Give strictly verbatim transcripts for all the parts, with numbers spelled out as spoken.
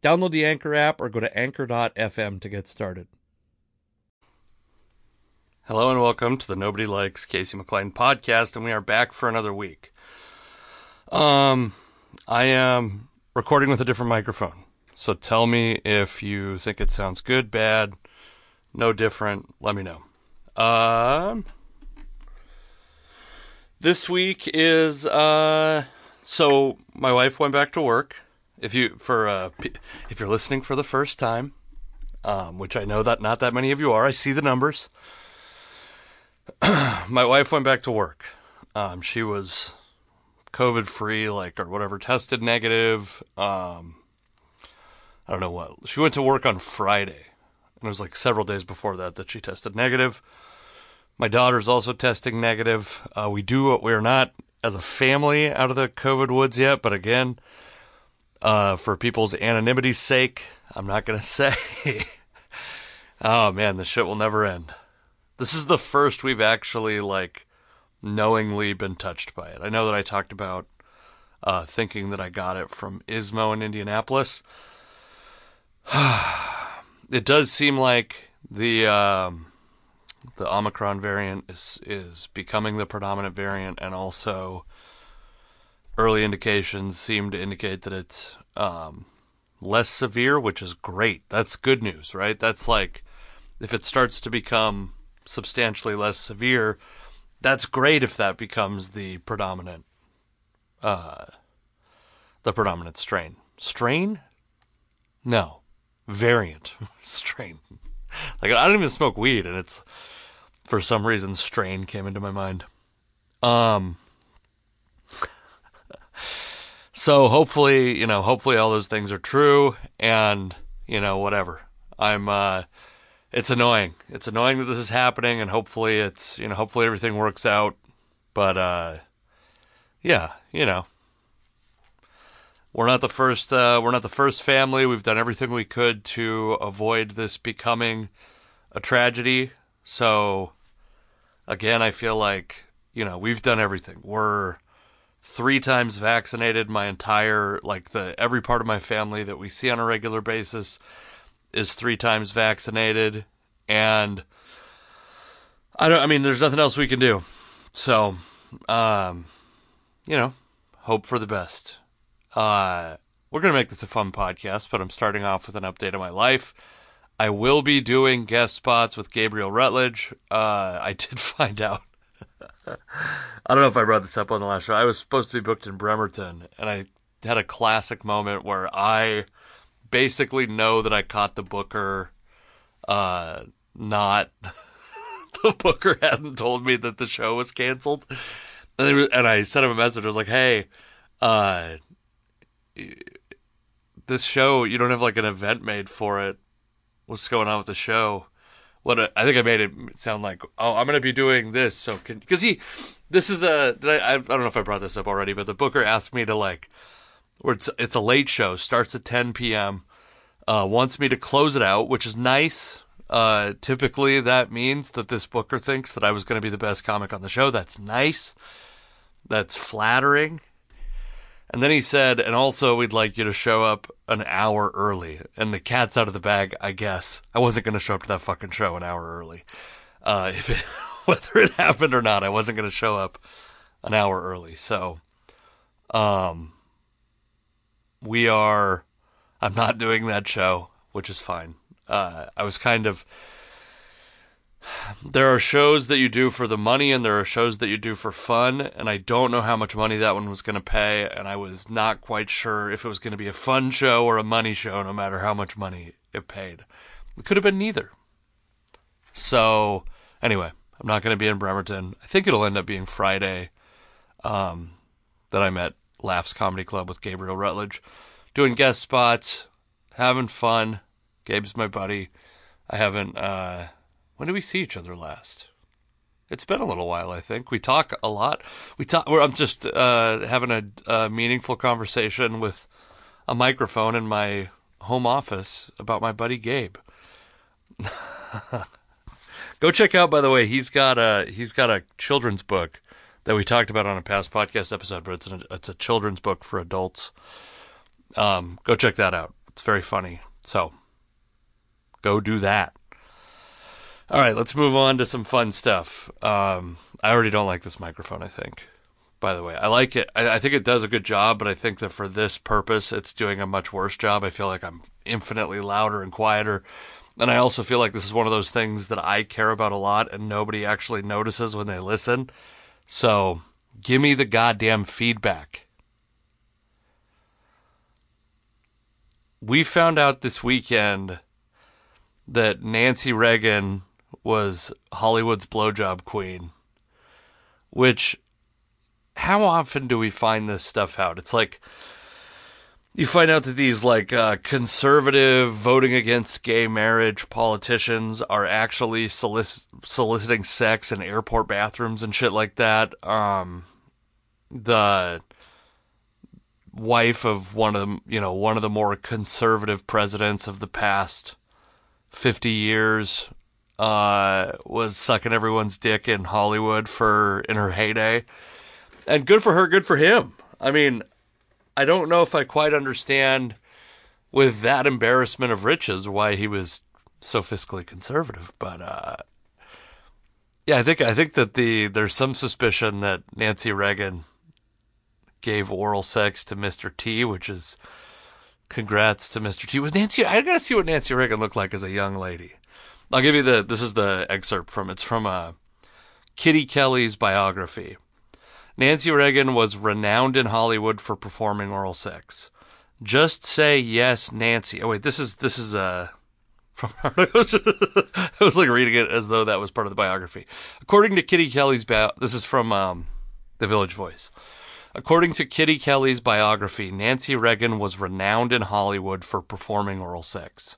Download the Anchor app or go to anchor dot f m to get started. Hello and welcome to the Nobody Likes Casey McLean podcast, and we are back for another week. Um, I am recording with a different microphone, so tell me if you think it sounds good, bad, no different, let me know. Um... Uh, This week is, uh, so my wife went back to work. If you, for, uh, if you're listening for the first time, um, which I know that not that many of you are, I see the numbers. My wife went back to work. Um, she was COVID free, like, or whatever, tested negative. Um, I don't know what. She went to work on Friday, and it was like several days before that that she tested negative. My daughter's also testing negative. Uh, we do what we're not as a family out of the COVID woods yet, but again, uh, for people's anonymity's sake, I'm not going to say. Oh man, this shit will never end. This is the first we've actually like knowingly been touched by it. I know that I talked about uh, thinking that I got it from I S M O in Indianapolis. It does seem like the... Um, The Omicron variant is, is becoming the predominant variant, and also early indications seem to indicate that it's um, less severe, which is great. That's good news, right? That's like, if it starts to become substantially less severe, that's great if that becomes the predominant, uh, the predominant strain. Strain? No. Variant. Strain. Like, I don't even smoke weed, and it's, for some reason, strain came into my mind. Um, so hopefully, you know, hopefully all those things are true, and, you know, whatever. I'm, uh, it's annoying. It's annoying that this is happening, and hopefully it's, you know, hopefully everything works out, but, uh, yeah, you know. We're not the first, uh, we're not the first family. We've done everything we could to avoid this becoming a tragedy. So again, I feel like, you know, we've done everything. We're three times vaccinated. My entire, like the, every part of my family that we see on a regular basis is three times vaccinated. And I don't, I mean, there's nothing else we can do. So, um, you know, hope for the best. Uh, we're going to make this a fun podcast, but I'm starting off with an update on my life. I will be doing guest spots with Gabriel Rutledge. Uh, I did find out. I don't know if I brought this up on the last show. I was supposed to be booked in Bremerton, and I had a classic moment where I basically know that I caught the booker. Uh, not the booker hadn't told me that the show was canceled. And, they, and I sent him a message. I was like, hey, uh, this show, you don't have like an event made for it. What's going on with the show? What a, I think I made it sound like, oh, I'm going to be doing this. So can, cause he, this is a, did I, I don't know if I brought this up already, but the booker asked me to like, or it's, it's a late show, starts at ten p.m. Uh, wants me to close it out, which is nice. Uh, typically that means that this booker thinks that I was going to be the best comic on the show. That's nice. That's flattering. And then he said, and also we'd like you to show up an hour early. And the cat's out of the bag, I guess. I wasn't going to show up to that fucking show an hour early. Uh, if it, whether it happened or not, I wasn't going to show up an hour early. So, um, we are, I'm not doing that show, which is fine. Uh, I was kind of, There are shows that you do for the money and there are shows that you do for fun, and I don't know how much money that one was going to pay, and I was not quite sure if it was going to be a fun show or a money show, no matter how much money it paid. It could have been neither. So, anyway, I'm not going to be in Bremerton. I think it'll end up being Friday um, that I'm at Laughs Comedy Club with Gabriel Rutledge, doing guest spots, having fun. Gabe's my buddy. I haven't... Uh, When did we see each other last? It's been a little while, I think. We talk a lot. We talk. We're, I'm just uh, having a, a meaningful conversation with a microphone in my home office about my buddy Gabe. Go check out, by the way, he's got a he's got a children's book that we talked about on a past podcast episode, but it's an, it's a children's book for adults. Um, go check that out. It's very funny. So go do that. All right, let's move on to some fun stuff. Um, I already don't like this microphone, I think, by the way. I like it. I, I think it does a good job, but I think that for this purpose, it's doing a much worse job. I feel like I'm infinitely louder and quieter. And I also feel like this is one of those things that I care about a lot and nobody actually notices when they listen. So give me the goddamn feedback. We found out this weekend that Nancy Reagan was Hollywood's blowjob queen, which, how often do we find this stuff out? It's like, you find out that these like uh, conservative, voting against gay marriage politicians are actually solic- soliciting sex in airport bathrooms and shit like that. Um, the wife of one of the, you know, one of the more conservative presidents of the past fifty years uh was sucking everyone's dick in Hollywood for in her heyday, and good for her, good for him. I mean, I don't know if I quite understand with that embarrassment of riches why he was so fiscally conservative, but uh yeah I think I think that the there's some suspicion that Nancy Reagan gave oral sex to Mister T, which is congrats to Mister T. Was Nancy? I gotta see what Nancy Reagan looked like as a young lady. I'll give you the. This is the excerpt from. It's from a Kitty Kelly's biography. Nancy Reagan was renowned in Hollywood for performing oral sex. Just say yes, Nancy. Oh wait, this is this is uh from articles. I was like reading it as though that was part of the biography. According to Kitty Kelly's bio, this is from um the Village Voice. According to Kitty Kelly's biography, Nancy Reagan was renowned in Hollywood for performing oral sex.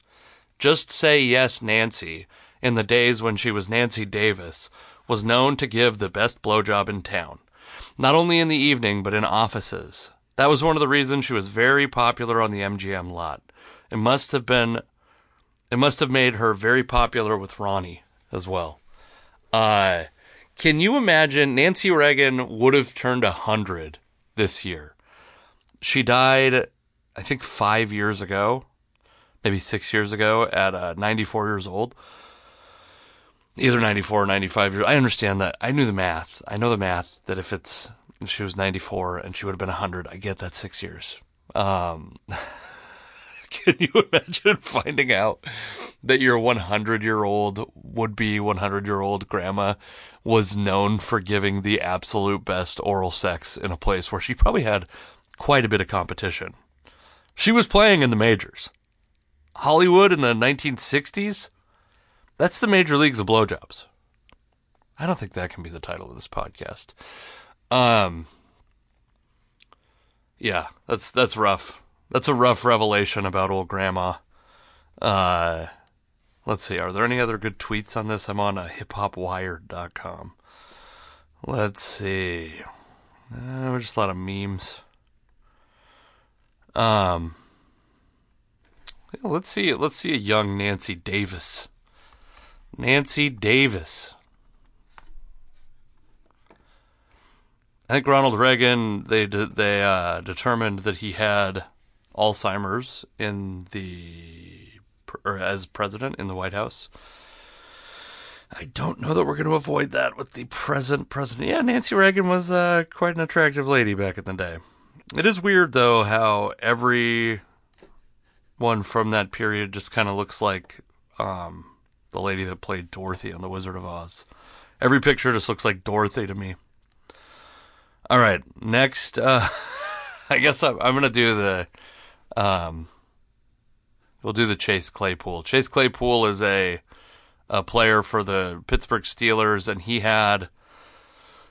Just Say Yes, Nancy, in the days when she was Nancy Davis, was known to give the best blowjob in town, not only in the evening, but in offices. That was one of the reasons she was very popular on the M G M lot. It must have been, it must have made her very popular with Ronnie as well. Uh... Can you imagine? Nancy Reagan would have turned one hundred this year. She died, I think, five years ago, maybe six years ago at uh, ninety-four years old. Either ninety-four or ninety-five years. I understand that. I knew the math. I know the math that if it's if she was ninety-four and she would have been one hundred, I get that six years. Um, can you imagine finding out that your one hundred-year-old would-be one hundred-year-old grandma was known for giving the absolute best oral sex in a place where she probably had quite a bit of competition? She was playing in the majors. Hollywood in the nineteen sixties, that's the major leagues of blowjobs. I don't think that can be the title of this podcast. Um, yeah, that's that's rough. That's a rough revelation about old grandma. Uh... Let's see, are there any other good tweets on this? I'm on a hip hop wired dot com. Let's see. Uh, just a lot of memes. Um, yeah, let's see. Let's see a young Nancy Davis. Nancy Davis. I think Ronald Reagan, they, they uh, determined that he had Alzheimer's in the... or as president in the White House. I don't know that we're going to avoid that with the present president. Yeah, Nancy Reagan was uh, quite an attractive lady back in the day. It is weird, though, how every one from that period just kind of looks like um, the lady that played Dorothy on The Wizard of Oz. Every picture just looks like Dorothy to me. All right, next, uh, I guess I'm, I'm going to do the, um, we'll do the Chase Claypool. Chase Claypool is a, a player for the Pittsburgh Steelers, and he had,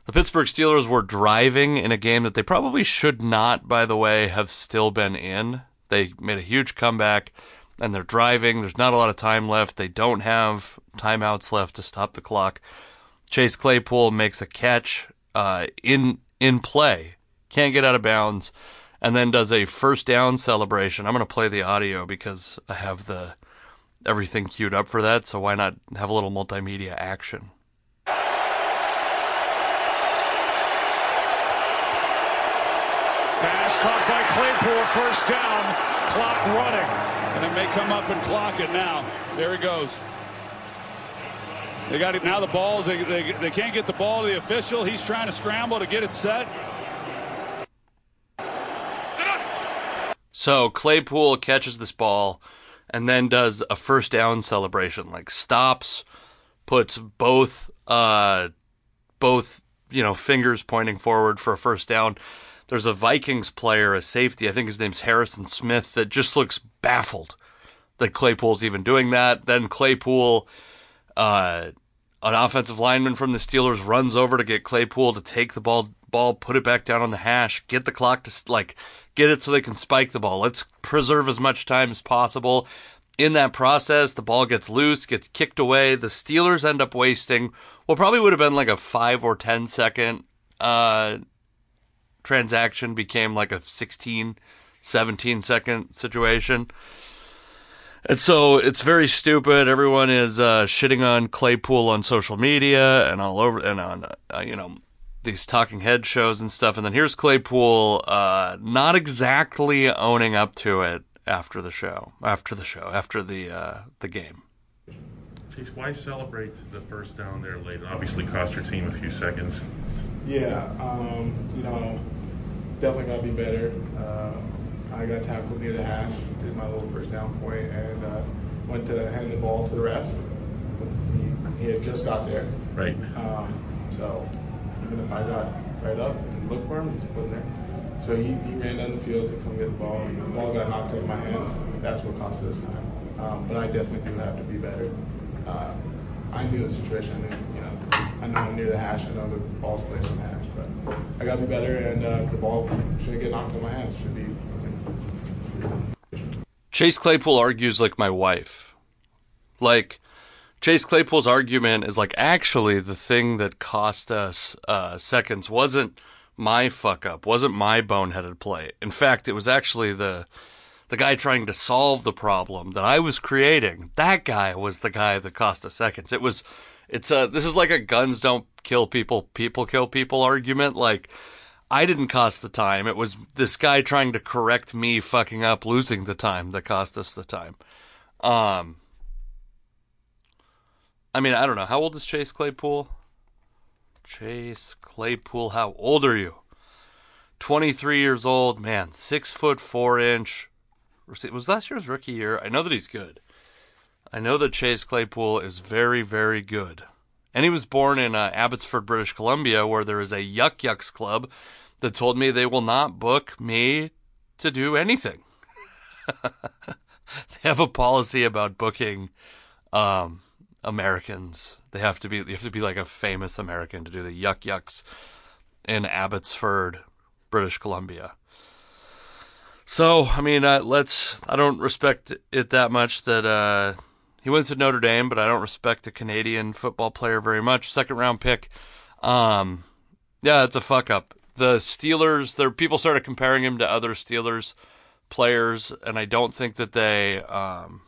the Pittsburgh Steelers were driving in a game that they probably should not, by the way, have still been in. They made a huge comeback, and they're driving. There's not a lot of time left. They don't have timeouts left to stop the clock. Chase Claypool makes a catch uh, in in play, can't get out of bounds, and then does a first down celebration. I'm going to play the audio because I have the everything queued up for that, so why not have a little multimedia action? Pass caught by Claypool, first down, clock running, and it may come up and clock it now. There he goes. They got it now. The balls, they, they they can't get the ball to the official. He's trying to scramble to get it set. So Claypool catches this ball and then does a first down celebration. Like stops, puts both uh both you know fingers pointing forward for a first down. There's a Vikings player, a safety, I think his name's Harrison Smith, that just looks baffled that Claypool's even doing that. Then Claypool, uh an offensive lineman from the Steelers runs over to get Claypool to take the ball, ball, put it back down on the hash, get the clock to like get it so they can spike the ball. Let's preserve as much time as possible. In that process, the ball gets loose, gets kicked away. The Steelers end up wasting what probably would have been like a five or ten second uh, transaction became like a sixteen, seventeen second situation. And so it's very stupid. Everyone is uh, shitting on Claypool on social media and all over, and on uh, you know these talking head shows and stuff. And then here's Claypool, uh, not exactly owning up to it after the show, after the show, after the uh, the game. Chase, why celebrate the first down there late? It obviously cost your team a few seconds. Yeah, um, you know, definitely gotta be better. Uh, I got tackled near the hash, did my little first down point, and uh, went to hand the ball to the ref. He, he had just got there. Right. Um, so even if I got right up and looked for him, he just wasn't there. So he, he ran down the field to come get the ball, and the ball got knocked out of my hands. That's what cost us time. Um, but I definitely do have to be better. Uh, I knew the situation. I knew, you know, I know I'm near the hash. I know the ball's placed on the hash, but I got to be better, and uh, the ball shouldn't get knocked out of my hands. Should be. Chase Claypool argues like my wife. Like, Chase Claypool's argument is like, actually, the thing that cost us uh, seconds wasn't my fuck-up, wasn't my boneheaded play. In fact, it was actually the the guy trying to solve the problem that I was creating. That guy was the guy that cost us seconds. It was, it's a, this is like a guns don't kill people, people kill people argument. Like, I didn't cost the time. It was this guy trying to correct me fucking up, losing the time that cost us the time. Um, I mean, I don't know. How old is Chase Claypool? Chase Claypool, how old are you? twenty-three years old, man. Six foot four inch. It was last year's rookie year. I know that he's good. I know that Chase Claypool is very, very good. And he was born in uh, Abbotsford, British Columbia, where there is a Yuck Yucks club that told me they will not book me to do anything. They have a policy about booking um, Americans. They have to be, you have to be like a famous American to do the Yuck Yucks in Abbotsford, British Columbia. So, I mean, uh, let's, I don't respect it that much that, uh, he went to Notre Dame, but I don't respect a Canadian football player very much. Second round pick. Um, yeah, it's a fuck up. The Steelers, their people started comparing him to other Steelers players, and I don't think that they, um,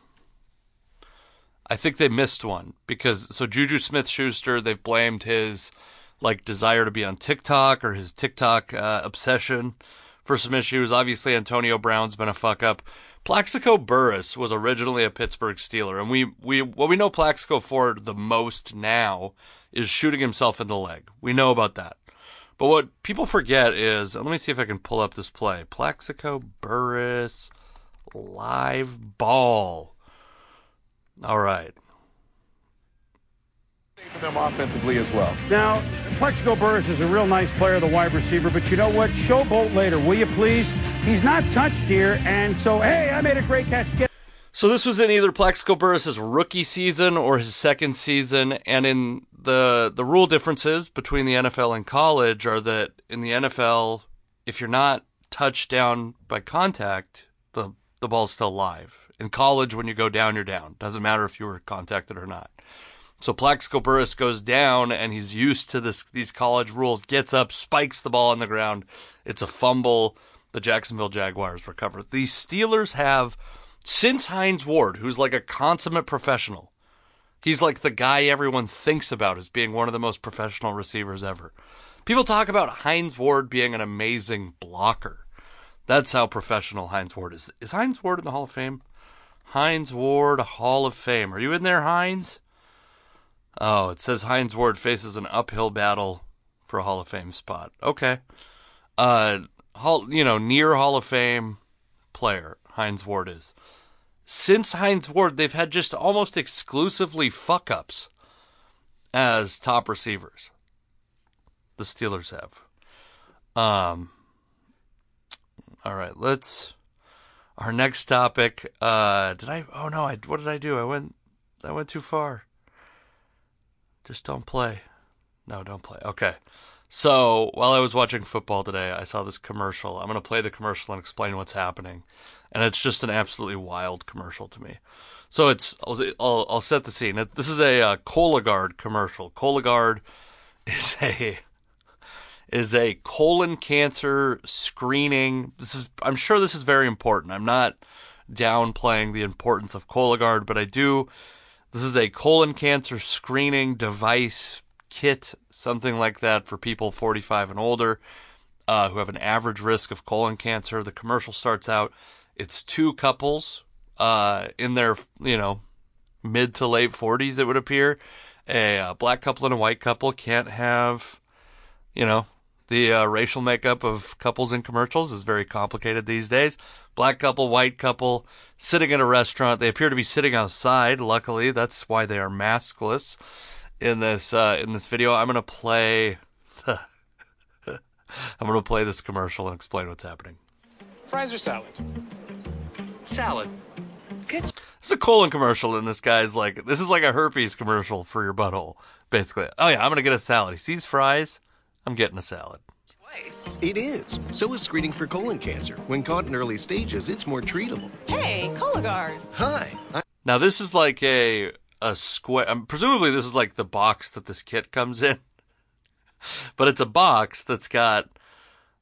I think they missed one because, so Juju Smith-Schuster, they've blamed his like desire to be on TikTok or his TikTok uh, obsession for some issues. Obviously, Antonio Brown's been a fuck up. Plaxico Burress was originally a Pittsburgh Steeler, and we, we what we know Plaxico for the most now is shooting himself in the leg. We know about that. But what people forget is, and let me see if I can pull up this play. Plaxico Burress, live ball. All right. Them offensively as well. Now, Plaxico Burress is a real nice player, the wide receiver, but you know what? Showboat later, will you please? He's not touched here, and so, hey, I made a great catch. Get- so this was in either Plaxico Burress's rookie season or his second season, and in the the rule differences between the N F L and college are that in the N F L, if you're not touched down by contact, the, the ball's still live. In college, when you go down, you're down. Doesn't matter if you were contacted or not. So Plaxico Burress goes down, and he's used to this these college rules, gets up, spikes the ball on the ground. It's a fumble. The Jacksonville Jaguars recover. The Steelers have, since Hines Ward, who's like a consummate professional, he's like the guy everyone thinks about as being one of the most professional receivers ever. People talk about Hines Ward being an amazing blocker. That's how professional Hines Ward is. Is Hines Ward in the Hall of Fame? Hines Ward, Hall of Fame. Are you in there, Hines? Oh, it says Hines Ward faces an uphill battle for a Hall of Fame spot. Okay. Uh, Hall, you know, near Hall of Fame player, Hines Ward is. Since Hines Ward, they've had just almost exclusively fuck-ups as top receivers. The Steelers have. Um. All right, let's... Our next topic... Uh, did I... Oh, no, I, what did I do? I went. I went too far. Just don't play. No, don't play. Okay. So while I was watching football today, I saw this commercial. I'm going to play the commercial and explain what's happening. And it's just an absolutely wild commercial to me. So it's, I'll, I'll set the scene. This is a uh, Cologuard commercial. Cologuard is a, is a colon cancer screening. This is, I'm sure this is very important. I'm not downplaying the importance of Cologuard, but I do. This is a colon cancer screening device kit, something like that, for people forty-five and older uh, who have an average risk of colon cancer. The commercial starts out, it's two couples uh, in their, you know, mid to late forties, it would appear. A uh, black couple and a white couple can't have, you know, the uh, racial makeup of couples in commercials is very complicated these days. Black couple, white couple, sitting at a restaurant. They appear to be sitting outside. Luckily, that's why they are maskless in this uh, in this video. I'm gonna play. I'm gonna play this commercial and explain what's happening. Fries or salad? Salad. Good. It's a colon commercial, and this guy's like, this is like a herpes commercial for your butthole, basically. Oh yeah, I'm gonna get a salad. He sees fries. I'm getting a salad. It is. So is screening for colon cancer. When caught in early stages, it's more treatable. Hey, Cologuard. Hi. I- now, this is like a a square... Um, presumably, this is like the box that this kit comes in. But it's a box that's got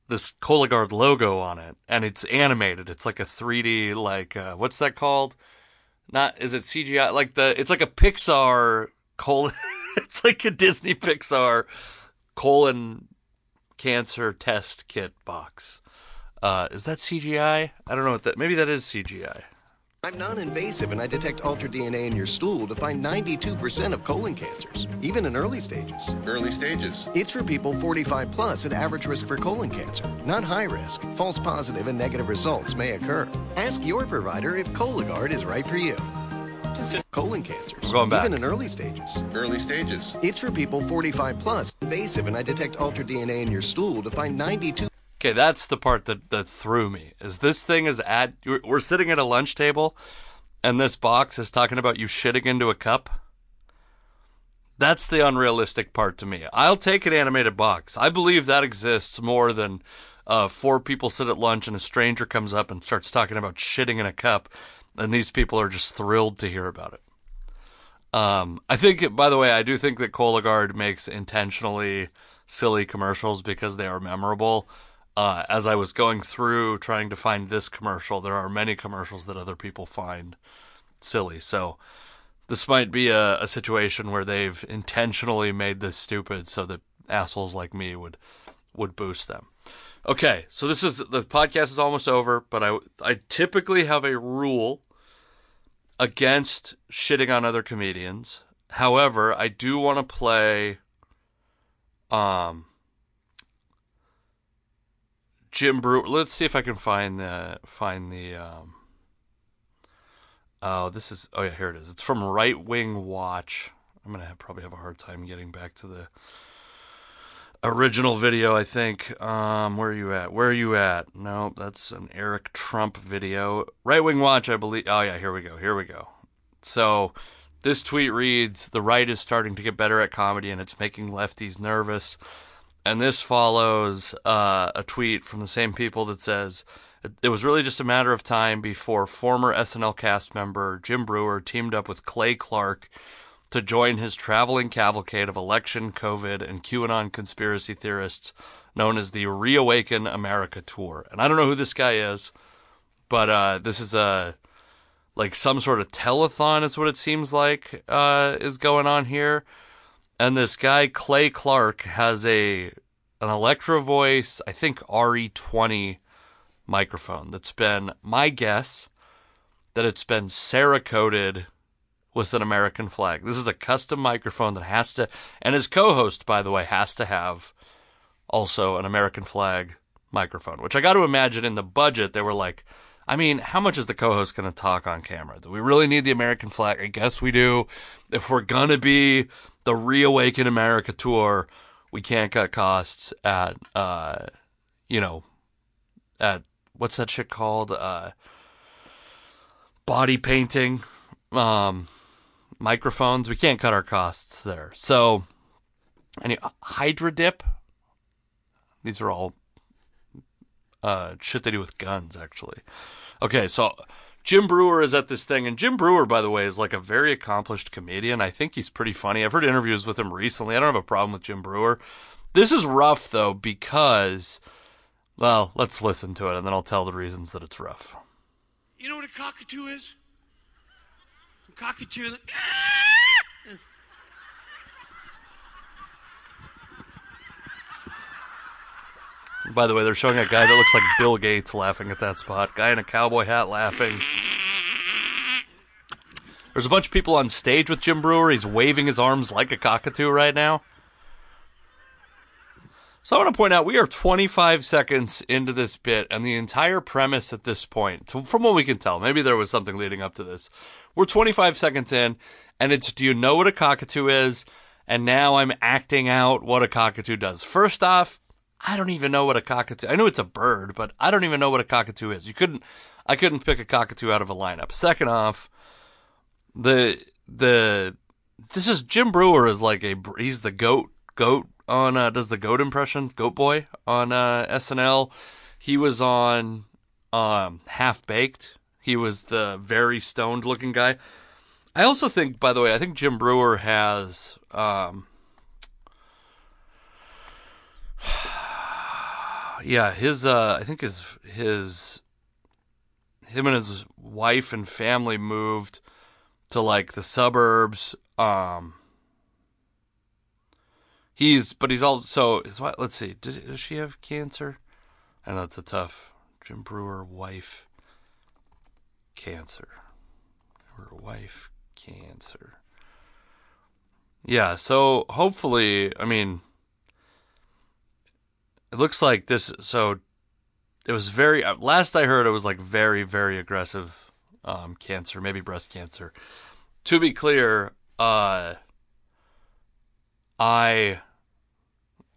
this Cologuard logo on it, and it's animated. It's like a three D, like... Uh, what's that called? Not... Is it C G I? Like the... It's like a Pixar colon... It's like a Disney Pixar colon... cancer test kit box. Uh, is that C G I? I don't know what that... Maybe that is C G I. I'm non-invasive, and I detect altered D N A in your stool to find ninety-two percent of colon cancers, even in early stages. Early stages? It's for people forty-five plus at average risk for colon cancer, not high risk. False positive and negative results may occur. Ask your provider if Cologuard is right for you. Just colon cancers, we're going back. Even in early stages. Early stages. It's for people forty-five plus. Invasive, and I detect altered D N A in your stool to find ninety-two. Okay, that's the part that, that threw me. Is this thing is at? We're sitting at a lunch table, and this box is talking about you shitting into a cup. That's the unrealistic part to me. I'll take an animated box. I believe that exists more than uh, four people sit at lunch and a stranger comes up and starts talking about shitting in a cup. And these people are just thrilled to hear about it. Um, I think, by the way, I do think that Cologuard makes intentionally silly commercials because they are memorable. Uh, as I was going through trying to find this commercial, there are many commercials that other people find silly. So this might be a, a situation where they've intentionally made this stupid so that assholes like me would would boost them. Okay, so this is, the podcast is almost over, but I, I typically have a rule against shitting on other comedians. However, I do want to play um, Jim Breuer. Let's see if I can find the, find the, um, oh, this is, oh yeah, here it is. It's from Right Wing Watch I'm going to probably have a hard time getting back to the original video, I think. Um, where are you at? Where are you at? No, that's an Eric Trump video. Right Wing Watch, I believe. Oh, yeah, here we go. Here we go. So this tweet reads, "The right is starting to get better at comedy, and it's making lefties nervous." And this follows uh, a tweet from the same people that says, "It was really just a matter of time before former S N L cast member Jim Breuer teamed up with Clay Clark to join his traveling cavalcade of election, COVID, and QAnon conspiracy theorists known as the Reawaken America Tour." And I don't know who this guy is, but uh, this is a, like some sort of telethon is what it seems like uh, is going on here. And this guy, Clay Clark, has a an Electro Voice, I think R E twenty microphone that's been, my guess, that it's been Cerakoted with an American flag. This is a custom microphone that has to, and his co-host, by the way, has to have also an American flag microphone, which I got to imagine in the budget, they were like, I mean, how much is the co-host going to talk on camera? Do we really need the American flag? I guess we do. If we're going to be the Reawaken America Tour, we can't cut costs at, uh, you know, at, what's that shit called? Uh, body painting, um, microphones. We can't cut our costs there. So, any Hydra Dip. These are all uh, shit they do with guns, actually. Okay, so Jim Breuer is at this thing, and Jim Breuer, by the way, is like a very accomplished comedian. I think he's pretty funny. I've heard interviews with him recently. I don't have a problem with Jim Breuer. This is rough, though, because, well, let's listen to it, and then I'll tell the reasons that it's rough. You know what a cockatoo is? A cockatoo is like, ah! By the way, they're showing a guy that looks like Bill Gates laughing at that spot. Guy in a cowboy hat laughing. There's a bunch of people on stage with Jim Breuer. He's waving his arms like a cockatoo right now. So I want to point out, we are twenty-five seconds into this bit, and the entire premise at this point, from what we can tell, maybe there was something leading up to this. We're twenty-five seconds in, and it's, do you know what a cockatoo is? And now I'm acting out what a cockatoo does. First off, I don't even know what a cockatoo, I know it's a bird, but I don't even know what a cockatoo is. You couldn't, I couldn't pick a cockatoo out of a lineup. Second off, the, the, this is, Jim Breuer is like a, he's the goat, goat on, uh, does the goat impression, goat boy on, uh, S N L. He was on, um, Half Baked. He was the very stoned looking guy. I also think, by the way, I think Jim Breuer has, um, yeah, his, uh, I think his, his, him and his wife and family moved to like the suburbs. Um, he's, but he's also, his wife, let's see, did, does she have cancer? I know it's a tough, Jim Breuer, wife, cancer. Her wife, cancer. Yeah, so hopefully, I mean, it looks like this, so it was very, last I heard it was like very, very aggressive um, cancer, maybe breast cancer. To be clear, uh, I,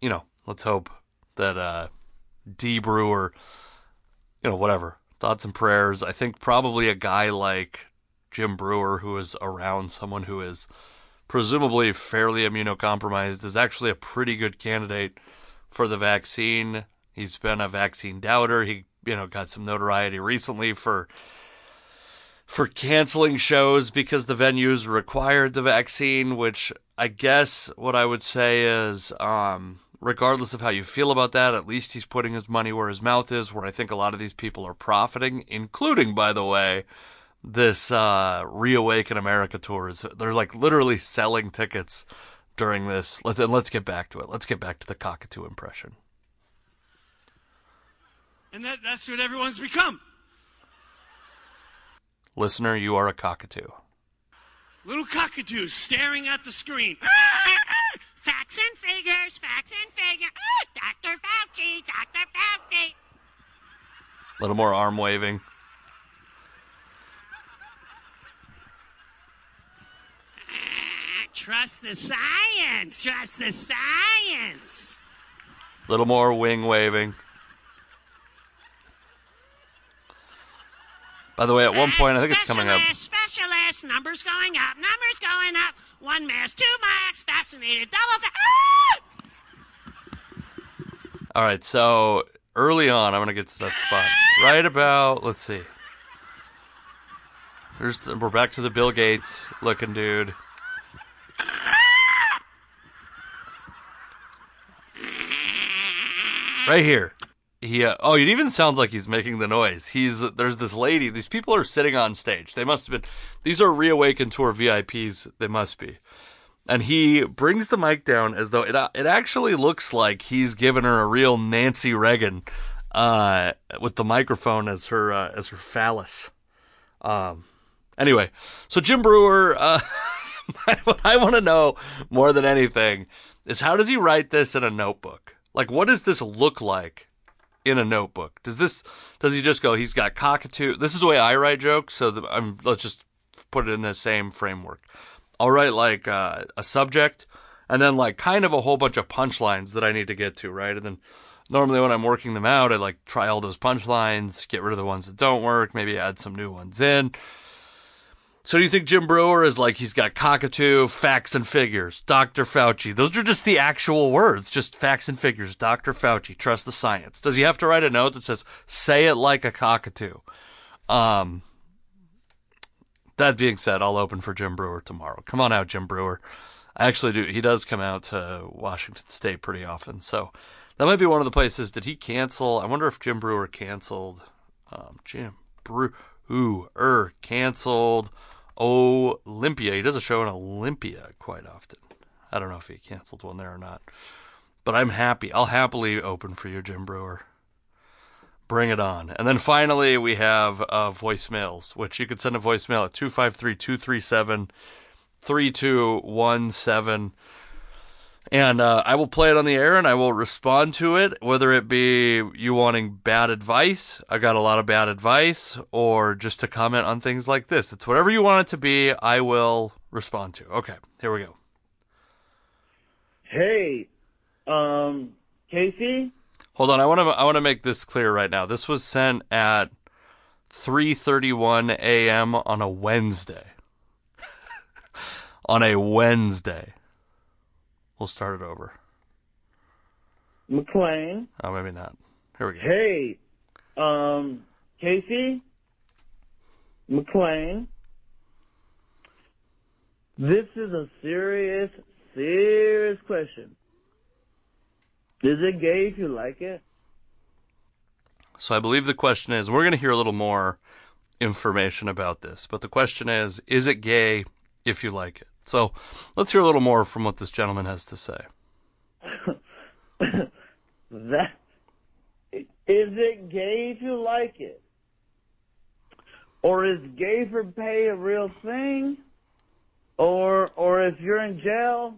you know, let's hope that uh, D. Breuer, you know, whatever, thoughts and prayers. I think probably a guy like Jim Breuer, who is around someone who is presumably fairly immunocompromised, is actually a pretty good candidate for the vaccine. He's been a vaccine doubter. He, you know, got some notoriety recently for for canceling shows because the venues required the vaccine, which I guess what I would say is, um, regardless of how you feel about that, at least he's putting his money where his mouth is, where I think a lot of these people are profiting, including, by the way, this uh, Reawaken America Tour. They're like literally selling tickets during this. Let's, let's get back to it. Let's get back to the cockatoo impression. And that, that's what everyone's become. Listener, you are a cockatoo. Little cockatoos staring at the screen. Facts and figures, facts and figures. Doctor Fauci, Doctor Fauci. A little more arm waving. Try Trust the science. Trust the science. A little more wing waving. By the way, at one point, I think it's coming up. Specialist, numbers going up, numbers going up. One mask, two masks, fascinated, double. Th- All right, so early on, I'm going to get to that spot. Right about, let's see. Here's the, we're back to the Bill Gates looking dude. Right here. He, uh, oh, it even sounds like he's making the noise. He's there's this lady. These people are sitting on stage. They must have been. These are Reawaken Tour V I Ps. They must be. And he brings the mic down as though it it actually looks like he's giving her a real Nancy Reagan, uh, with the microphone as her uh, as her phallus. Um. Anyway, so Jim Breuer. Uh, what I want to know more than anything is how does he write this in a notebook? Like, what does this look like? In a notebook, does this? Does he just go? He's got cockatoo. This is the way I write jokes. So the, I'm, let's just put it in the same framework. I'll write like uh, a subject, and then like kind of a whole bunch of punchlines that I need to get to, right? And then normally when I'm working them out, I like try all those punchlines, get rid of the ones that don't work, maybe add some new ones in. So do you think Jim Breuer is like he's got cockatoo, facts and figures, Doctor Fauci? Those are just the actual words, just facts and figures, Doctor Fauci, trust the science. Does he have to write a note that says, say it like a cockatoo? Um, that being said, I'll open for Jim Breuer tomorrow. Come on out, Jim Breuer. I actually do. He does come out to Washington State pretty often. So that might be one of the places. Did he cancel? I wonder if Jim Breuer canceled. Um, Jim Breuer canceled. Olympia. He does a show in Olympia quite often. I don't know if he canceled one there or not, but I'm happy. I'll happily open for you, Jim Breuer. Bring it on. And then finally, we have uh, voicemails, which you could send a voicemail at two five three, two three seven, three two one seven. And uh, I will play it on the air, and I will respond to it, whether it be you wanting bad advice, I got a lot of bad advice, or just to comment on things like this. It's whatever you want it to be, I will respond to. Okay, here we go. Hey, um, Casey? Hold on, I want to I want to make this clear right now. This was sent at three thirty-one a.m. on a Wednesday. On a Wednesday. We'll start it over. McLean. Oh, maybe not. Here we go. Hey, um, Casey, McLean, this is a serious, serious question. Is it gay if you like it? So I believe the question is, we're going to hear a little more information about this, but the question is, is it gay if you like it? So let's hear a little more from what this gentleman has to say. that, is it gay if you like it? Or is gay for pay a real thing? Or or if you're in jail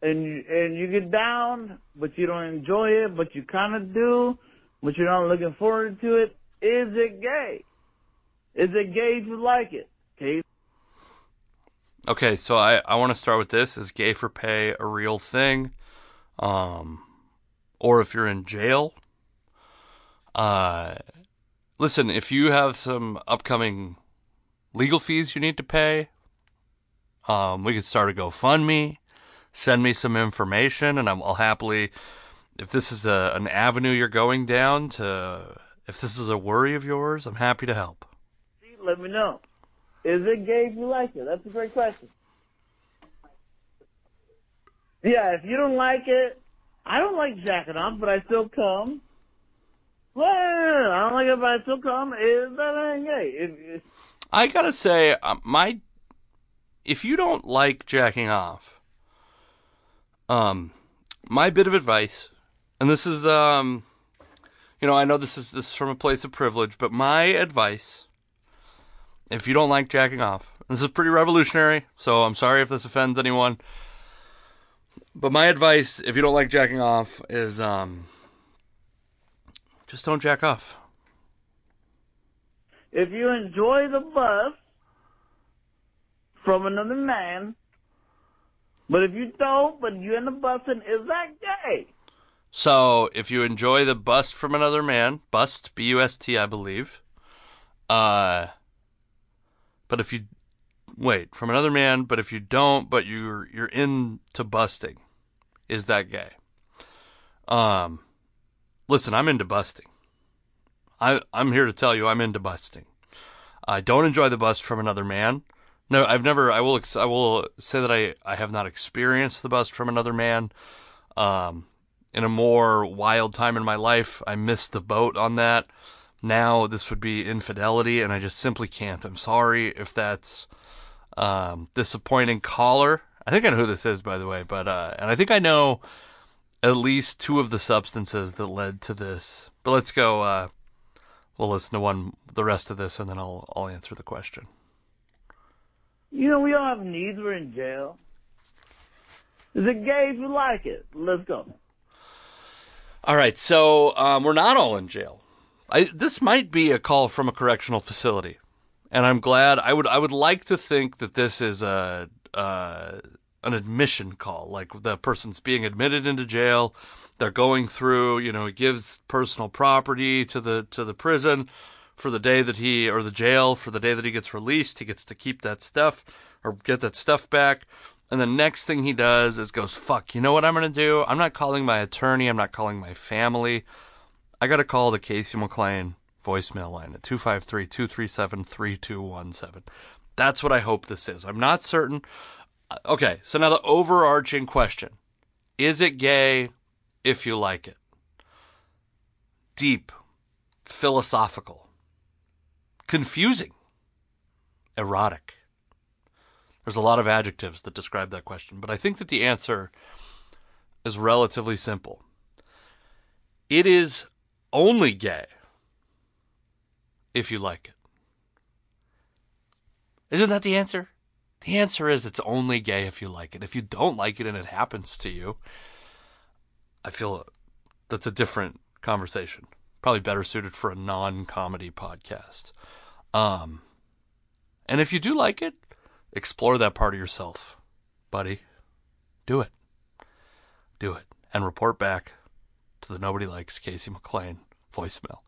and you, and you get down, but you don't enjoy it, but you kind of do, but you're not looking forward to it, is it gay? Is it gay if you like it? Okay. Okay, so I, I want to start with this. Is gay for pay a real thing? Um, or if you're in jail? Uh, listen, if you have some upcoming legal fees you need to pay, um, we could start a GoFundMe. Send me some information, and I'm, I'll happily, if this is a, an avenue you're going down to, if this is a worry of yours, I'm happy to help. Let me know. Is it gay if you like it? That's a great question. Yeah, if you don't like it, I don't like jacking off, but I still come. Well, I don't like it, but I still come. Is that gay? It, it, I gotta say, uh, my if you don't like jacking off, um, my bit of advice, and this is um, you know, I know this is this is from a place of privilege, but my advice. If you don't like jacking off, this is pretty revolutionary, so I'm sorry if this offends anyone. But my advice, if you don't like jacking off, is um, just don't jack off. If you enjoy the buff from another man, But if you don't, but you're in the busting, is that gay? So if you enjoy the bust from another man, bust, B U S T, I believe. Uh, but if you, wait, from another man, but if you don't, but you're you're into busting, is that gay? Um, listen, I'm into busting. I, I'm here to tell you I'm into busting. I don't enjoy the bust from another man. No, I've never, I will I will say that I, I have not experienced the bust from another man. Um. In a more wild time in my life, I missed the boat on that. Now this would be infidelity, and I just simply can't. I'm sorry if that's um, disappointing, caller. I think I know who this is, by the way, but uh, and I think I know at least two of the substances that led to this. But let's go. Uh, we'll listen to one, the rest of this, and then I'll I'll answer the question. You know, we all have needs. We're in jail. Is it gays who like it? Let's go. All right, so um, we're not all in jail. I, this might be a call from a correctional facility, and I'm glad. I would I would like to think that this is a uh, an admission call, like the person's being admitted into jail. They're going through, you know, he gives personal property to the to the prison for the day that he or the jail for the day that he gets released. He gets to keep that stuff or get that stuff back. And the next thing he does is goes, fuck, you know what I'm going to do? I'm not calling my attorney. I'm not calling my family. I got to call the Casey McLean voicemail line at two five three, two three seven, three two one seven. That's what I hope this is. I'm not certain. Okay, so now the overarching question. Is it gay if you like it? Deep, philosophical, confusing, erotic. There's a lot of adjectives that describe that question, but I think that the answer is relatively simple. It is only gay if you like it. Isn't that the answer? The answer is it's only gay if you like it. If you don't like it and it happens to you, I feel that's a different conversation. Probably better suited for a non-comedy podcast. Um, and if you do like it, explore that part of yourself, buddy. Do it. Do it. And report back to the Nobody Likes Casey McLean voicemail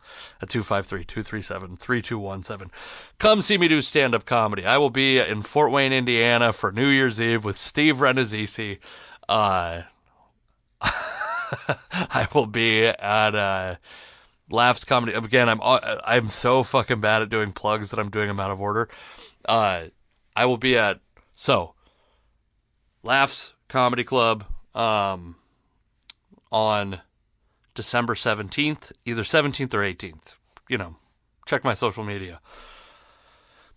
at two five three, two three seven, three two one seven. Come see me do stand-up comedy. I will be in Fort Wayne, Indiana for New Year's Eve with Steve Renazzisi. Uh, I will be at... Uh, Laughs comedy. Again, I'm, I'm so fucking bad at doing plugs that I'm doing them out of order. Uh... I will be at, so, Laughs Comedy Club um, on December seventeenth, either seventeenth or eighteenth. You know, check my social media.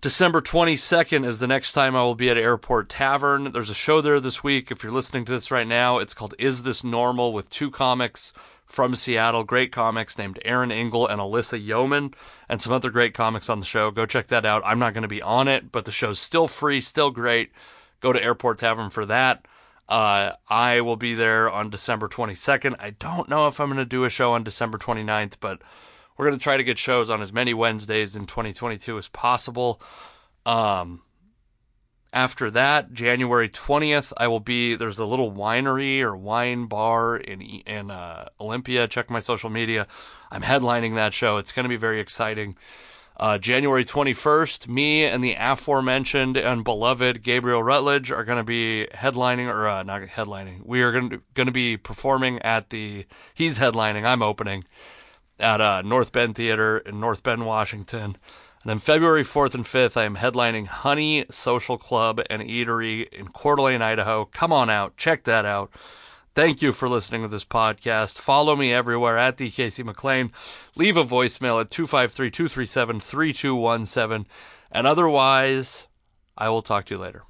December twenty-second is the next time I will be at Airport Tavern. There's a show there this week. If you're listening to this right now, it's called Is This Normal? With two comics from Seattle, great comics named Aaron Engel and Alyssa Yeoman, and some other great comics on the show. Go check that out. I'm not going to be on it, but the show's still free, still great. Go to Airport Tavern for that. Uh, I will be there on December twenty-second. I don't know if I'm going to do a show on December twenty-ninth, but we're going to try to get shows on as many Wednesdays in twenty twenty-two as possible. Um, after that, January twentieth, I will be, there's a little winery or wine bar in in uh, Olympia. Check my social media. I'm headlining that show. It's going to be very exciting. Uh, January twenty-first, me and the aforementioned and beloved Gabriel Rutledge are going to be headlining, or uh, not headlining. We are going to, going to be performing at the, he's headlining, I'm opening, at uh, North Bend Theater in North Bend, Washington. And then February fourth and fifth, I am headlining Honey Social Club and Eatery in Coeur d'Alene, Idaho. Come on out. Check that out. Thank you for listening to this podcast. Follow me everywhere at the Casey McLean. Leave a voicemail at two five three, two three seven, three two one seven. And otherwise, I will talk to you later.